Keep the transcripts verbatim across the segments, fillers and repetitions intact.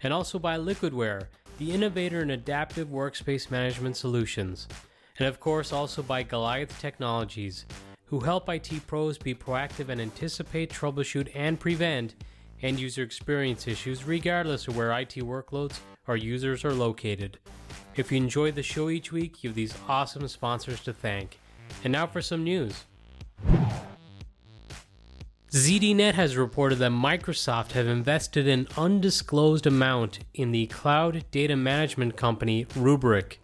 And also by Liquidware, the innovator in adaptive workspace management solutions. And of course, also by Goliath Technologies, who help I T pros be proactive and anticipate, troubleshoot, and prevent end-user experience issues regardless of where I T workloads or users are located. If you enjoy the show each week, you have these awesome sponsors to thank. And now for some news. Z D Net has reported that Microsoft have invested an undisclosed amount in the cloud data management company Rubrik.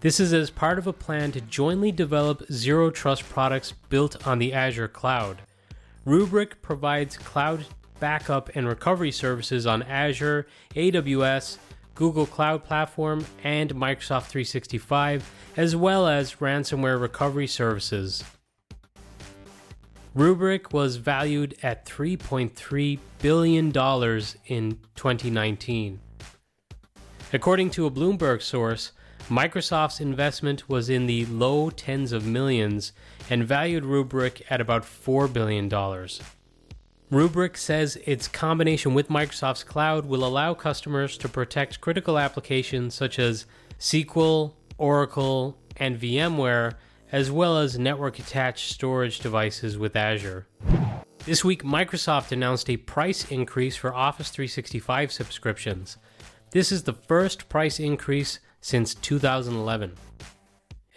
This is as part of a plan to jointly develop Zero Trust products built on the Azure cloud. Rubrik provides cloud backup and recovery services on Azure, A W S, Google Cloud Platform, and Microsoft three sixty-five, as well as ransomware recovery services. Rubrik was valued at three point three billion dollars in twenty nineteen. According to a Bloomberg source, Microsoft's investment was in the low tens of millions and valued Rubrik at about four billion dollars. Rubrik says its combination with Microsoft's cloud will allow customers to protect critical applications such as S Q L, Oracle, and VMware, as well as network-attached storage devices with Azure. This week, Microsoft announced a price increase for Office three sixty-five subscriptions. This is the first price increase since two thousand eleven.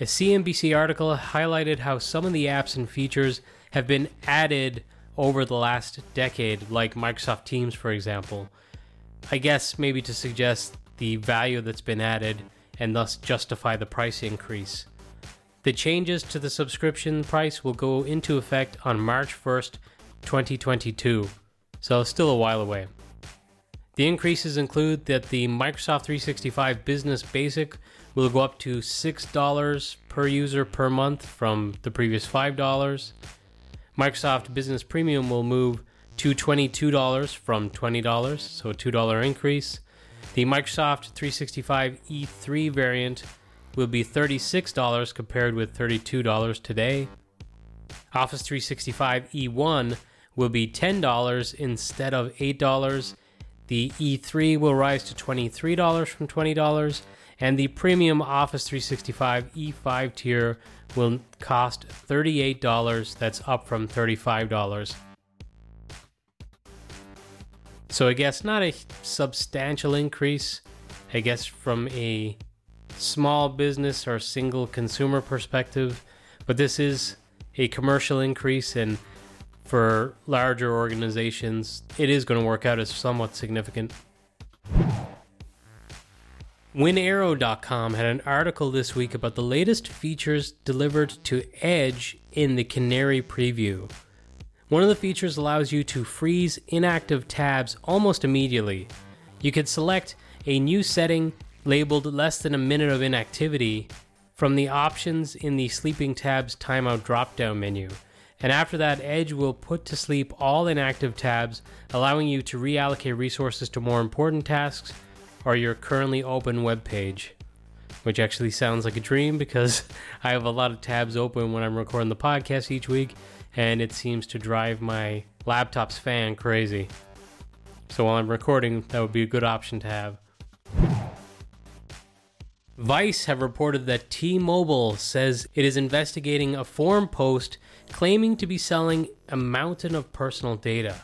A C N B C article highlighted how some of the apps and features have been added over the last decade, like Microsoft Teams, for example. I guess maybe to suggest the value that's been added and thus justify the price increase. The changes to the subscription price will go into effect on March first, twenty twenty-two, so still a while away. The increases include that the Microsoft three sixty-five Business Basic will go up to six dollars per user per month from the previous five dollars. Microsoft Business Premium will move to twenty-two dollars from twenty dollars, so a two dollars increase. The Microsoft three sixty-five E three variant will be thirty-six dollars compared with thirty-two dollars today. Office three sixty-five E one will be ten dollars instead of eight dollars. The E three will rise to twenty-three dollars from twenty dollars, and the premium Office three sixty-five E five tier will cost thirty-eight dollars, that's up from thirty-five dollars. So I guess not a substantial increase. I guess from a small business or single consumer perspective, but this is a commercial increase, and for larger organizations, it is going to work out as somewhat significant. Win Aero dot com had an article this week about the latest features delivered to Edge in the Canary preview. One of the features allows you to freeze inactive tabs almost immediately. You can select a new setting labeled less than a minute of inactivity from the options in the sleeping tabs timeout drop-down menu. And after that, Edge will put to sleep all inactive tabs, allowing you to reallocate resources to more important tasks or your currently open web page, which actually sounds like a dream because I have a lot of tabs open when I'm recording the podcast each week, and it seems to drive my laptop's fan crazy. So while I'm recording, that would be a good option to have. Vice have reported that T-Mobile says it is investigating a forum post claiming to be selling a mountain of personal data.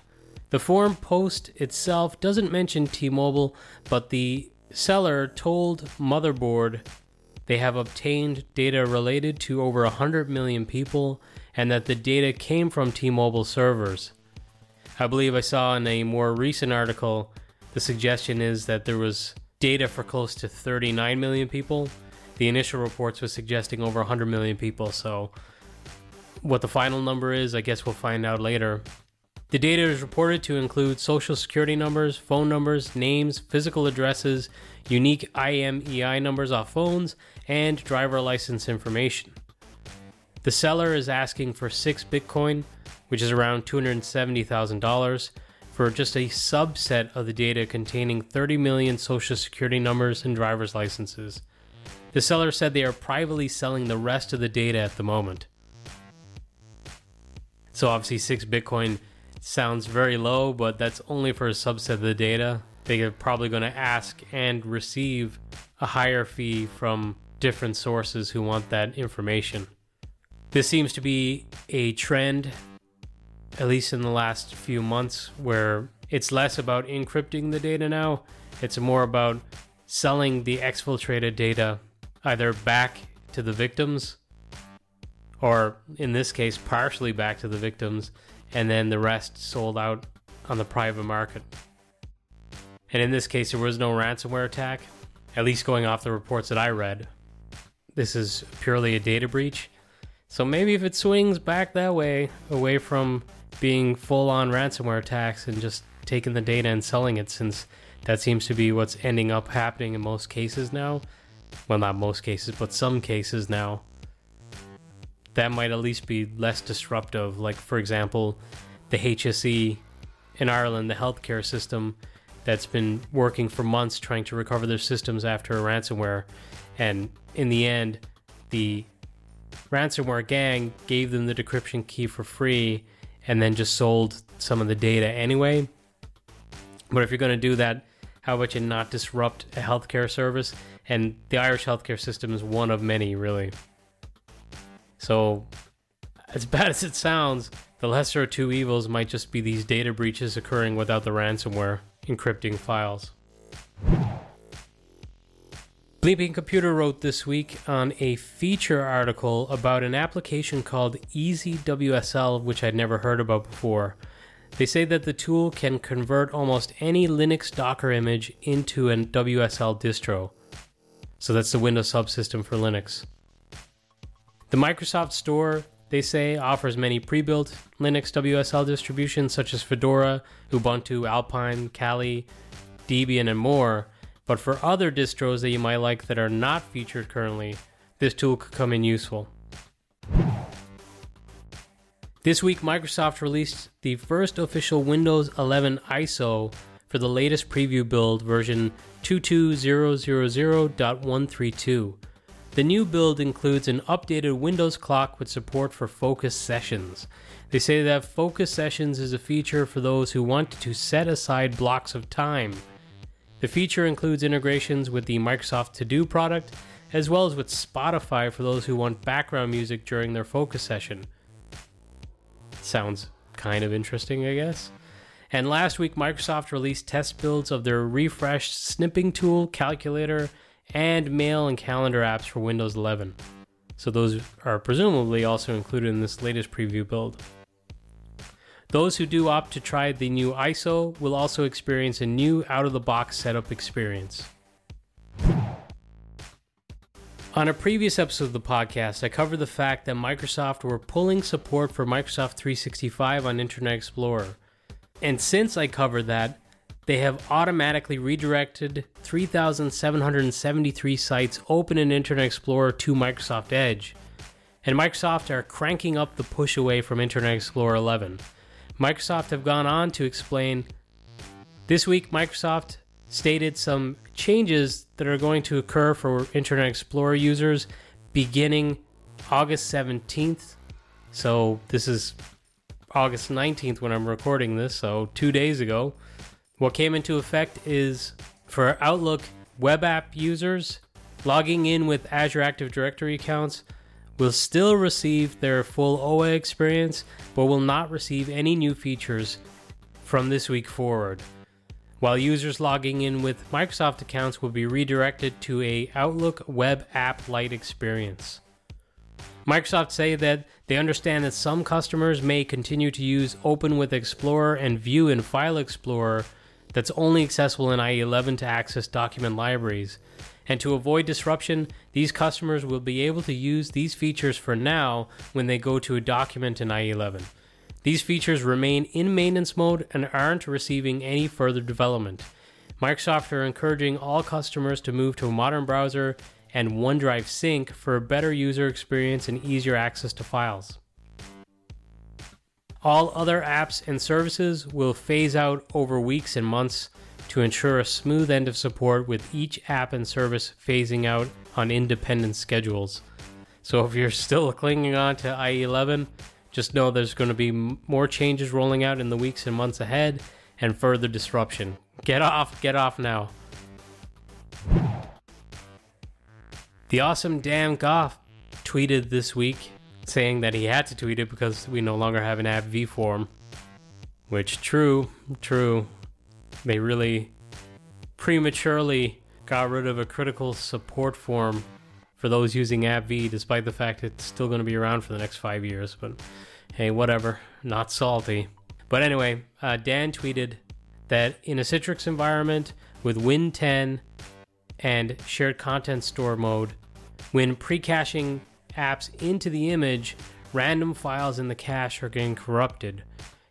The forum post itself doesn't mention T-Mobile, but the seller told Motherboard they have obtained data related to over one hundred million people and that the data came from T-Mobile servers. I believe I saw in a more recent article the suggestion is that there was data for close to thirty-nine million people. The initial reports were suggesting over one hundred million people, so what the final number is, I guess we'll find out later. The data is reported to include social security numbers, phone numbers, names, physical addresses, unique I M E I numbers off phones, and driver license information. The seller is asking for six Bitcoin, which is around two hundred seventy thousand dollars, for just a subset of the data containing thirty million social security numbers and driver's licenses. The seller said they are privately selling the rest of the data at the moment. So obviously six Bitcoin sounds very low, but that's only for a subset of the data. They are probably going to ask and receive a higher fee from different sources who want that information. This seems to be a trend, at least in the last few months, where it's less about encrypting the data now. It's more about selling the exfiltrated data either back to the victims, or in this case, partially back to the victims, and then the rest sold out on the private market. And in this case, there was no ransomware attack, at least going off the reports that I read. This is purely a data breach. So maybe if it swings back that way, away from being full-on ransomware attacks and just taking the data and selling it, since that seems to be what's ending up happening in most cases now. Well, not most cases, but some cases now. That might at least be less disruptive. Like, for example, the H S E in Ireland, the healthcare system that's been working for months trying to recover their systems after a ransomware. And in the end, the ransomware gang gave them the decryption key for free and then just sold some of the data anyway. But if you're going to do that, how about you not disrupt a healthcare service? And the Irish healthcare system is one of many, really. So as bad as it sounds, the lesser of two evils might just be these data breaches occurring without the ransomware encrypting files. Bleeping Computer wrote this week on a feature article about an application called Easy W S L, which I'd never heard about before. They say that the tool can convert almost any Linux Docker image into a W S L distro. So that's the Windows subsystem for Linux. The Microsoft Store, they say, offers many pre-built Linux W S L distributions such as Fedora, Ubuntu, Alpine, Kali, Debian, and more. But for other distros that you might like that are not featured currently, this tool could come in useful. This week, Microsoft released the first official Windows eleven I S O for the latest preview build, version two two zero zero zero point one three two. The new build includes an updated Windows clock with support for focus sessions. They say that focus sessions is a feature for those who want to set aside blocks of time. The feature includes integrations with the Microsoft To Do product, as well as with Spotify for those who want background music during their focus session. Sounds kind of interesting, I guess. And last week, Microsoft released test builds of their refreshed snipping tool, calculator, and mail and calendar apps for Windows eleven. So those are presumably also included in this latest preview build. Those who do opt to try the new I S O will also experience a new out-of-the-box setup experience. On a previous episode of the podcast, I covered the fact that Microsoft were pulling support for Microsoft three sixty-five on Internet Explorer. And since I covered that, they have automatically redirected three thousand seven hundred seventy-three sites open in Internet Explorer to Microsoft Edge. And Microsoft are cranking up the push away from Internet Explorer eleven. Microsoft have gone on to explain, this week Microsoft stated some changes that are going to occur for Internet Explorer users beginning August seventeenth. So this is August nineteenth when I'm recording this, so two days ago. What came into effect is for Outlook web app users, logging in with Azure Active Directory accounts will still receive their full O A experience, but will not receive any new features from this week forward. While users logging in with Microsoft accounts will be redirected to a Outlook web app light experience. Microsoft say that they understand that some customers may continue to use Open with Explorer and View in File Explorer that's only accessible in I E eleven to access document libraries. And to avoid disruption, these customers will be able to use these features for now when they go to a document in I E eleven. These features remain in maintenance mode and aren't receiving any further development. Microsoft are encouraging all customers to move to a modern browser and OneDrive Sync for a better user experience and easier access to files. All other apps and services will phase out over weeks and months to ensure a smooth end of support, with each app and service phasing out on independent schedules. So if you're still clinging on to I E eleven, just know there's going to be more changes rolling out in the weeks and months ahead and further disruption. Get off, get off now. The awesome Dan Goff tweeted this week, saying that he had to tweet it because we no longer have an app v form, which true, true. They really prematurely got rid of a critical support form for those using AppV, despite the fact it's still going to be around for the next five years. But hey, whatever, not salty. But anyway, uh, Dan tweeted that in a Citrix environment with Win ten and shared content store mode, when pre-caching apps into the image, random files in the cache are getting corrupted.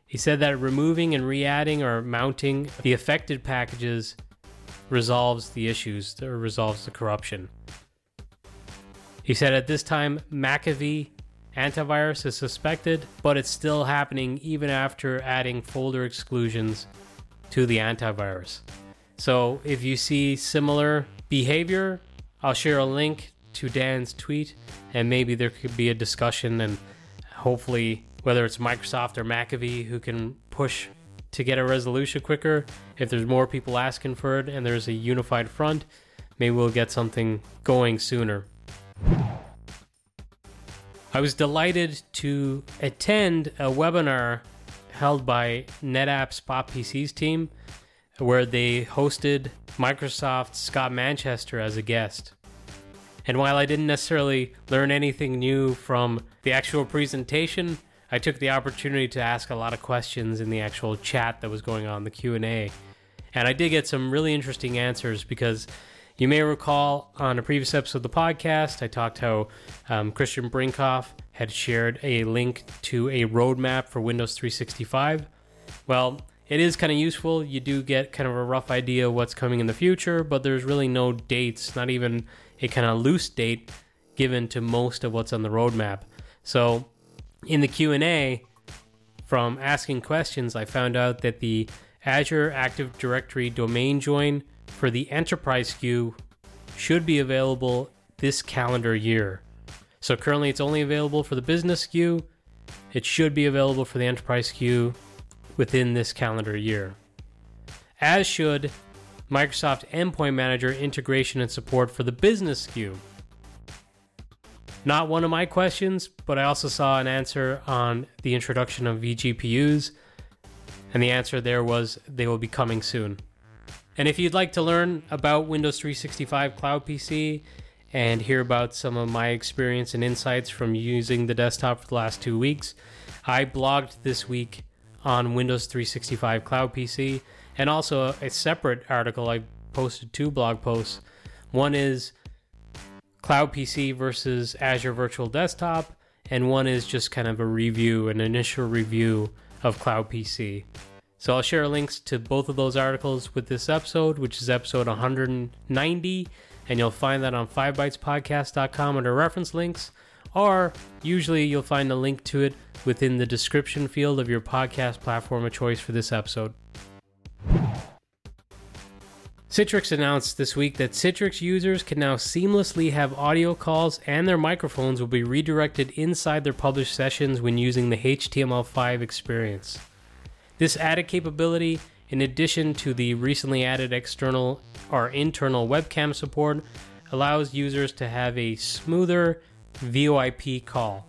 He said that removing and re-adding or mounting the affected packages resolves the issues, or resolves the corruption. He said at this time, McAfee antivirus is suspected, but it's still happening even after adding folder exclusions to the antivirus. So if you see similar behavior, I'll share a link to Dan's tweet, and maybe there could be a discussion, and hopefully whether it's Microsoft or McAfee who can push to get a resolution quicker. If there's more people asking for it and there's a unified front, maybe we'll get something going sooner. I was delighted to attend a webinar held by NetApp's Pop P C's team, where they hosted Microsoft's Scott Manchester as a guest. And while I didn't necessarily learn anything new from the actual presentation, I took the opportunity to ask a lot of questions in the actual chat that was going on, the Q and A. And I did get some really interesting answers, because you may recall on a previous episode of the podcast, I talked how um, Christian Brinkhoff had shared a link to a roadmap for Windows three sixty-five. Well, it is kind of useful. You do get kind of a rough idea of what's coming in the future, but there's really no dates, not even a kind of loose date given to most of what's on the roadmap. So in the Q and A, from asking questions, I found out that the Azure Active Directory domain join for the enterprise S K U should be available this calendar year. So currently it's only available for the business S K U. It should be available for the enterprise S K U within this calendar year. As should Microsoft Endpoint Manager integration and support for the business S K U. Not one of my questions, but I also saw an answer on the introduction of vGPUs, and the answer there was they will be coming soon. And if you'd like to learn about Windows three sixty-five Cloud P C and hear about some of my experience and insights from using the desktop for the last two weeks, I blogged this week on Windows three sixty-five Cloud P C, and also a separate article. I posted two blog posts. One is Cloud P C versus Azure Virtual Desktop, and one is just kind of a review, an initial review of Cloud P C. So I'll share links to both of those articles with this episode, which is episode one ninety, and you'll find that on five bytes podcast dot com under reference links, or usually you'll find a link to it within the description field of your podcast platform of choice for this episode. Citrix announced this week that Citrix users can now seamlessly have audio calls, and their microphones will be redirected inside their published sessions when using the H T M L five experience. This added capability, in addition to the recently added external or internal webcam support, allows users to have a smoother VoIP call.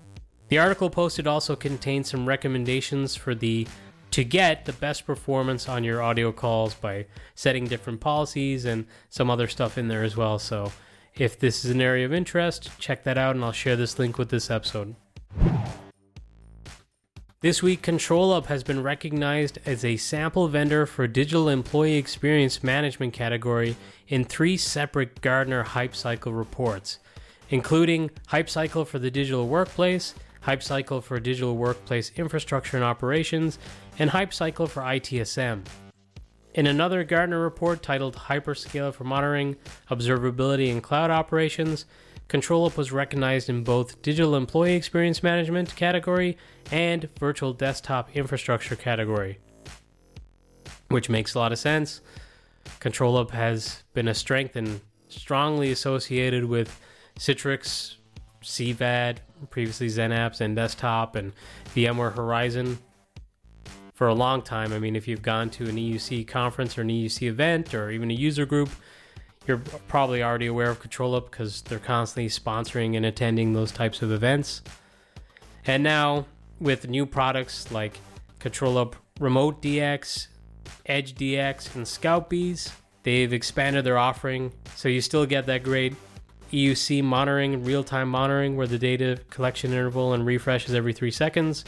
The article posted also contains some recommendations for the to get the best performance on your audio calls by setting different policies and some other stuff in there as well. So if this is an area of interest, check that out, and I'll share this link with this episode. This week, ControlUp has been recognized as a sample vendor for digital employee experience management category in three separate Gartner Hype Cycle reports, including Hype Cycle for the Digital Workplace, Hype Cycle for Digital Workplace Infrastructure and Operations, and Hype Cycle for I T S M. In another Gartner report titled Hyperscaler for Monitoring, Observability, and Cloud Operations, ControlUp was recognized in both Digital Employee Experience Management category and Virtual Desktop Infrastructure category, which makes a lot of sense. ControlUp has been a strength and strongly associated with Citrix, C VAD, previously XenApps and Desktop, and VMware Horizon for a long time. I mean, if you've gone to an E U C conference or an E U C event or even a user group, you're probably already aware of ControlUp because they're constantly sponsoring and attending those types of events. And now with new products like ControlUp Remote D X, Edge D X, and ScoutBees, they've expanded their offering. So you still get that great E U C monitoring, real-time monitoring, where the data collection interval and refresh is every three seconds,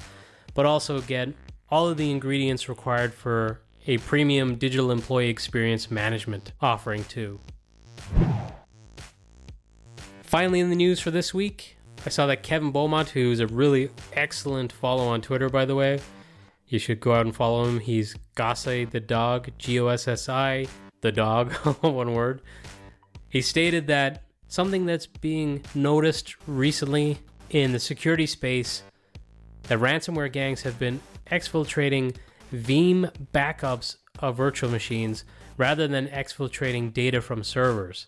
but also get all of the ingredients required for a premium digital employee experience management offering too. Finally, in the news for this week, I saw that Kevin Beaumont, who's a really excellent follow on Twitter, by the way, you should go out and follow him. He's Gossi the dog, G O S S I, the dog, one word. He stated that something that's being noticed recently in the security space, that ransomware gangs have been exfiltrating Veeam backups of virtual machines rather than exfiltrating data from servers.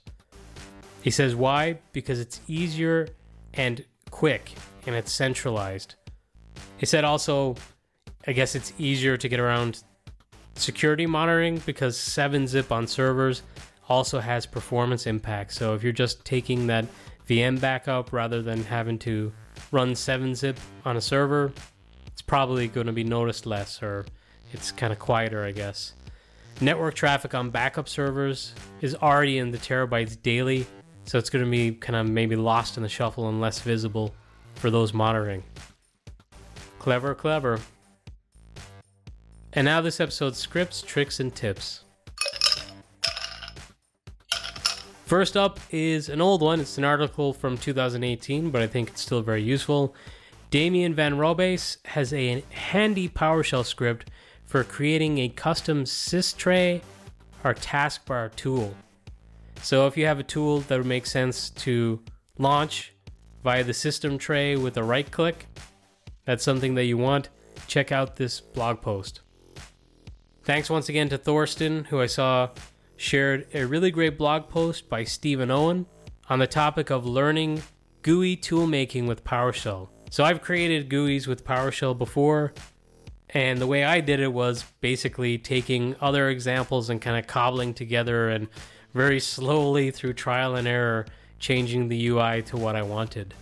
He says, why? Because it's easier and quick, and it's centralized. He said also, I guess it's easier to get around security monitoring because seven zip on servers also has performance impact. So if you're just taking that V M backup rather than having to run seven zip on a server, it's probably going to be noticed less, or it's kind of quieter, I guess. Network traffic on backup servers is already in the terabytes daily, so it's going to be kind of maybe lost in the shuffle and less visible for those monitoring. Clever, clever. And now this episode's scripts, tricks, and tips. First up is an old one. It's an article from two thousand eighteen, but I think it's still very useful. Damien Van Robes has a handy PowerShell script for creating a custom sys tray or taskbar tool. So if you have a tool that would make sense to launch via the system tray with a right click, that's something that you want, check out this blog post. Thanks once again to Thorsten, who I saw shared a really great blog post by Stephen Owen on the topic of learning G U I tool making with PowerShell. So I've created G U Is with PowerShell before, and the way I did it was basically taking other examples and kind of cobbling together and very slowly through trial and error changing the U I to what I wanted.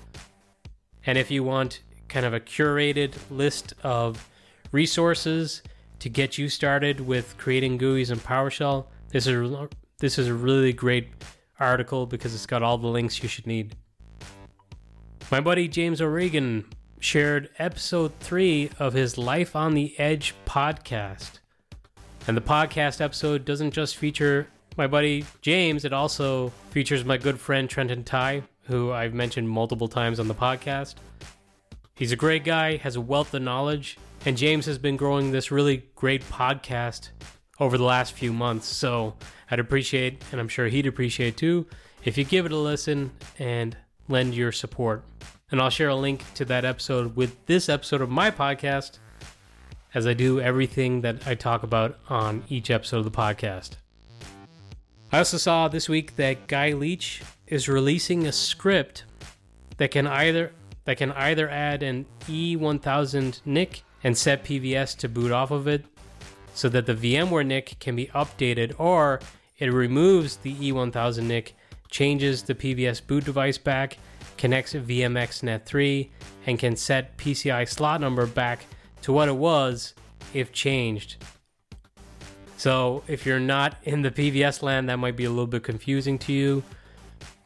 And if you want kind of a curated list of resources to get you started with creating G U Is in PowerShell, this is a, this is a really great article because it's got all the links you should need. My buddy James O'Regan shared episode three of his Life on the Edge podcast. And the podcast episode doesn't just feature my buddy James, it also features my good friend Trenton Tai, who I've mentioned multiple times on the podcast. He's a great guy, has a wealth of knowledge, and James has been growing this really great podcast over the last few months. So I'd appreciate, and I'm sure he'd appreciate too, if you give it a listen and lend your support. And I'll share a link to that episode with this episode of my podcast, as I do everything that I talk about on each episode of the podcast. I also saw this week that Guy Leach is releasing a script that can either that can either add an E one thousand N I C and set P V S to boot off of it, so that the VMware N I C can be updated, or it removes the E one thousand N I C, changes the P V S boot device back, connects V M X Net three, and can set P C I slot number back to what it was if changed. So if you're not in the P V S land, that might be a little bit confusing to you.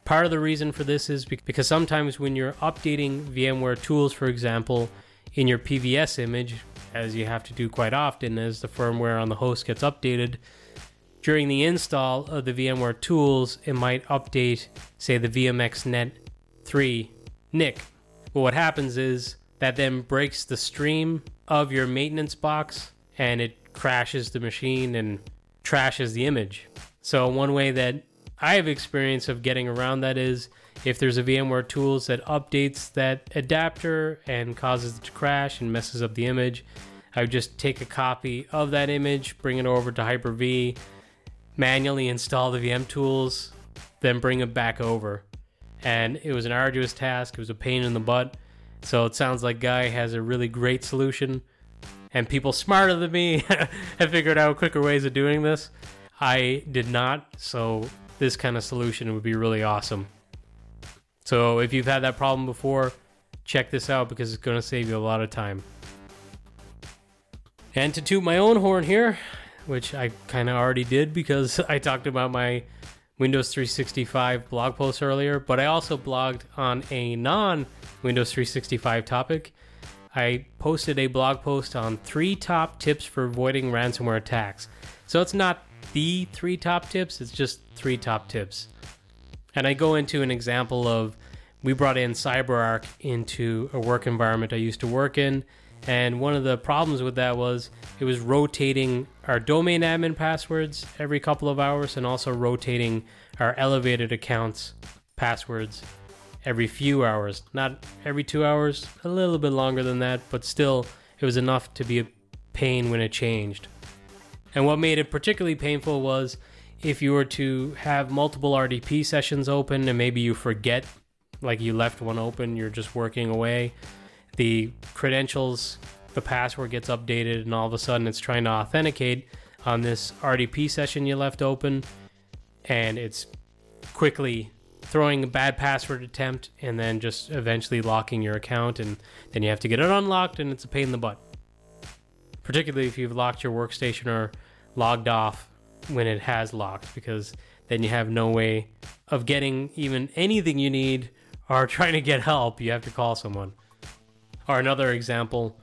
Part of the reason for this is because sometimes when you're updating VMware tools, for example, in your P V S image, as you have to do quite often as the firmware on the host gets updated, during the install of the VMware tools, it might update, say, the V M X Net three N I C. Well, what happens is That then breaks the stream of your maintenance box, and it crashes the machine and trashes the image. So one way that I have experience of getting around that is if there's a VMware tools that updates that adapter and causes it to crash and messes up the image, I would just take a copy of that image, bring it over to Hyper-V, manually install the V M tools, then bring it back over. And it was an arduous task. It was a pain in the butt. So it sounds like Guy has a really great solution, and people smarter than me have figured out quicker ways of doing this. I did not, so this kind of solution would be really awesome. So if you've had that problem before, check this out because it's going to save you a lot of time. And to toot my own horn here, which I kind of already did because I talked about my Windows three sixty-five blog post earlier, but I also blogged on a non-Windows three sixty-five topic. I posted a blog post on three top tips for avoiding ransomware attacks. So it's not the three top tips, it's just three top tips. And I go into an example of, we brought in CyberArk into a work environment I used to work in. And one of the problems with that was it was rotating our domain admin passwords every couple of hours and also rotating our elevated accounts passwords every few hours. Not every two hours, a little bit longer than that, but still it was enough to be a pain when it changed. And what made it particularly painful was if you were to have multiple R D P sessions open and maybe you forget, like you left one open, you're just working away, the credentials, the password gets updated, and all of a sudden it's trying to authenticate on this R D P session you left open, and it's quickly throwing a bad password attempt and then just eventually locking your account, and then you have to get it unlocked, and it's a pain in the butt. Particularly if you've locked your workstation or logged off when it has locked, because then you have no way of getting even anything you need or trying to get help. You have to call someone. Or another example,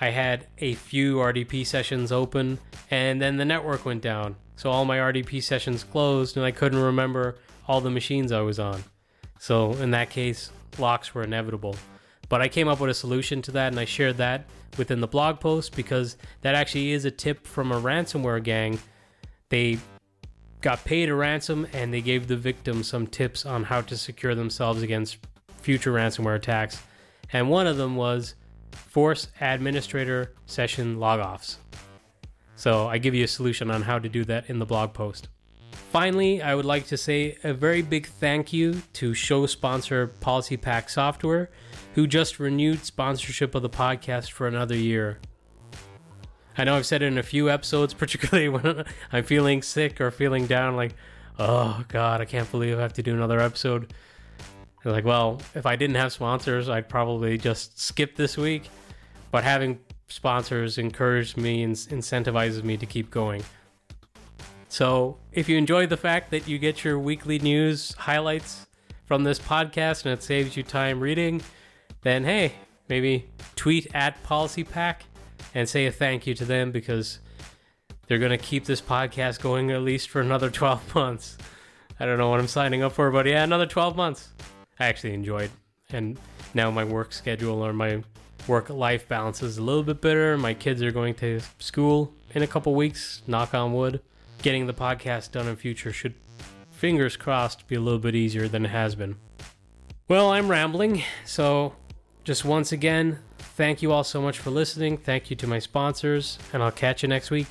I had a few R D P sessions open and then the network went down. So all my R D P sessions closed and I couldn't remember all the machines I was on. So in that case, locks were inevitable. But I came up with a solution to that and I shared that within the blog post because that actually is a tip from a ransomware gang. They got paid a ransom and they gave the victim some tips on how to secure themselves against future ransomware attacks. And one of them was force administrator session logoffs. So I give you a solution on how to do that in the blog post. Finally, I would like to say a very big thank you to show sponsor Policy Pack Software, who just renewed sponsorship of the podcast for another year. I know I've said it in a few episodes, particularly when I'm feeling sick or feeling down, like, oh God, I can't believe I have to do another episode. Like, well, if I didn't have sponsors, I'd probably just skip this week. But having sponsors encouraged me and incentivizes me to keep going. So if you enjoy the fact that you get your weekly news highlights from this podcast and it saves you time reading, then hey, maybe tweet at Policy Pack and say a thank you to them because they're going to keep this podcast going at least for another twelve months. I don't know what I'm signing up for, but yeah, another twelve months. I actually enjoyed, and now my work schedule or my work-life balance is a little bit better. My kids are going to school in a couple weeks, knock on wood. Getting the podcast done in future should, fingers crossed, be a little bit easier than it has been. Well, I'm rambling, so just once again, thank you all so much for listening. Thank you to my sponsors, and I'll catch you next week.